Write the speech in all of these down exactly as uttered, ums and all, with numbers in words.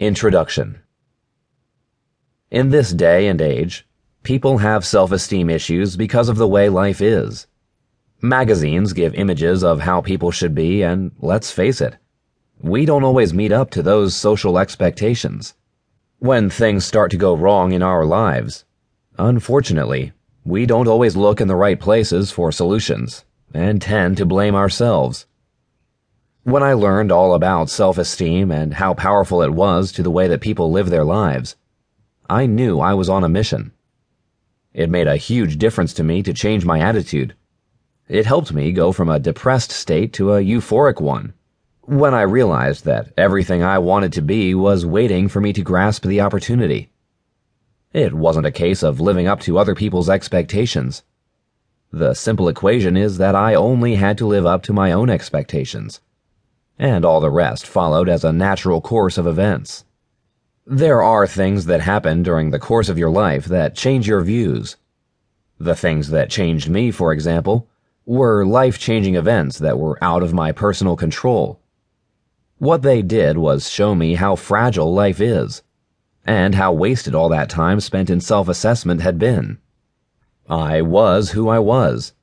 Introduction. In this day and age, people have self-esteem issues because of the way life is. Magazines give images of how people should be, and let's face it, we don't always meet up to those social expectations. When things start to go wrong in our lives, unfortunately, we don't always look in the right places for solutions and tend to blame ourselves. When I learned all about self-esteem and how powerful it was to the way that people live their lives, I knew I was on a mission. It made a huge difference to me to change my attitude. It helped me go from a depressed state to a euphoric one, when I realized that everything I wanted to be was waiting for me to grasp the opportunity. It wasn't a case of living up to other people's expectations. The simple equation is that I only had to live up to my own expectations, and all the rest followed as a natural course of events. There are things that happen during the course of your life that change your views. The things that changed me, for example, were life-changing events that were out of my personal control. What they did was show me how fragile life is, and how wasted all that time spent in self-assessment had been. I was who I was.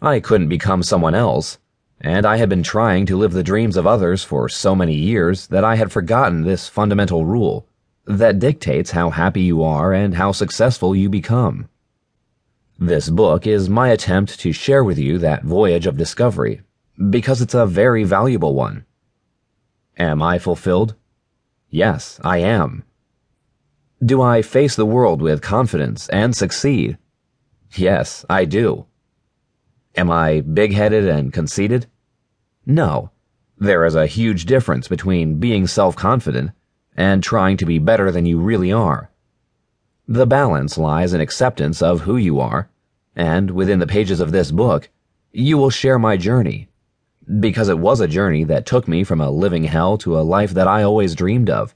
I couldn't become someone else, and I had been trying to live the dreams of others for so many years that I had forgotten this fundamental rule that dictates how happy you are and how successful you become. This book is my attempt to share with you that voyage of discovery, because it's a very valuable one. Am I fulfilled? Yes, I am. Do I face the world with confidence and succeed? Yes, I do. Am I big-headed and conceited? No. There is a huge difference between being self-confident and trying to be better than you really are. The balance lies in acceptance of who you are, and within the pages of this book, you will share my journey, because it was a journey that took me from a living hell to a life that I always dreamed of.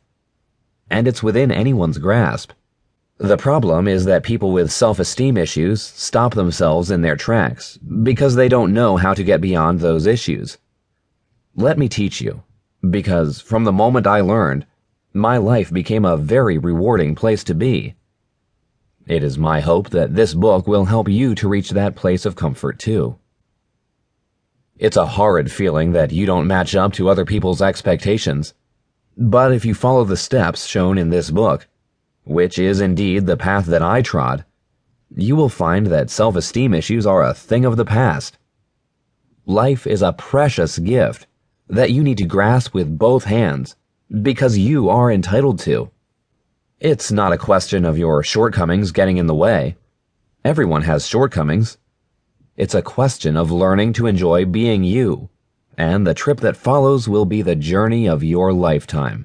And it's within anyone's grasp. The problem is that people with self-esteem issues stop themselves in their tracks because they don't know how to get beyond those issues. Let me teach you, because from the moment I learned, my life became a very rewarding place to be. It is my hope that this book will help you to reach that place of comfort too. It's a horrid feeling that you don't match up to other people's expectations, but if you follow the steps shown in this book, which is indeed the path that I trod, you will find that self-esteem issues are a thing of the past. Life is a precious gift that you need to grasp with both hands because you are entitled to. It's not a question of your shortcomings getting in the way. Everyone has shortcomings. It's a question of learning to enjoy being you, and the trip that follows will be the journey of your lifetime.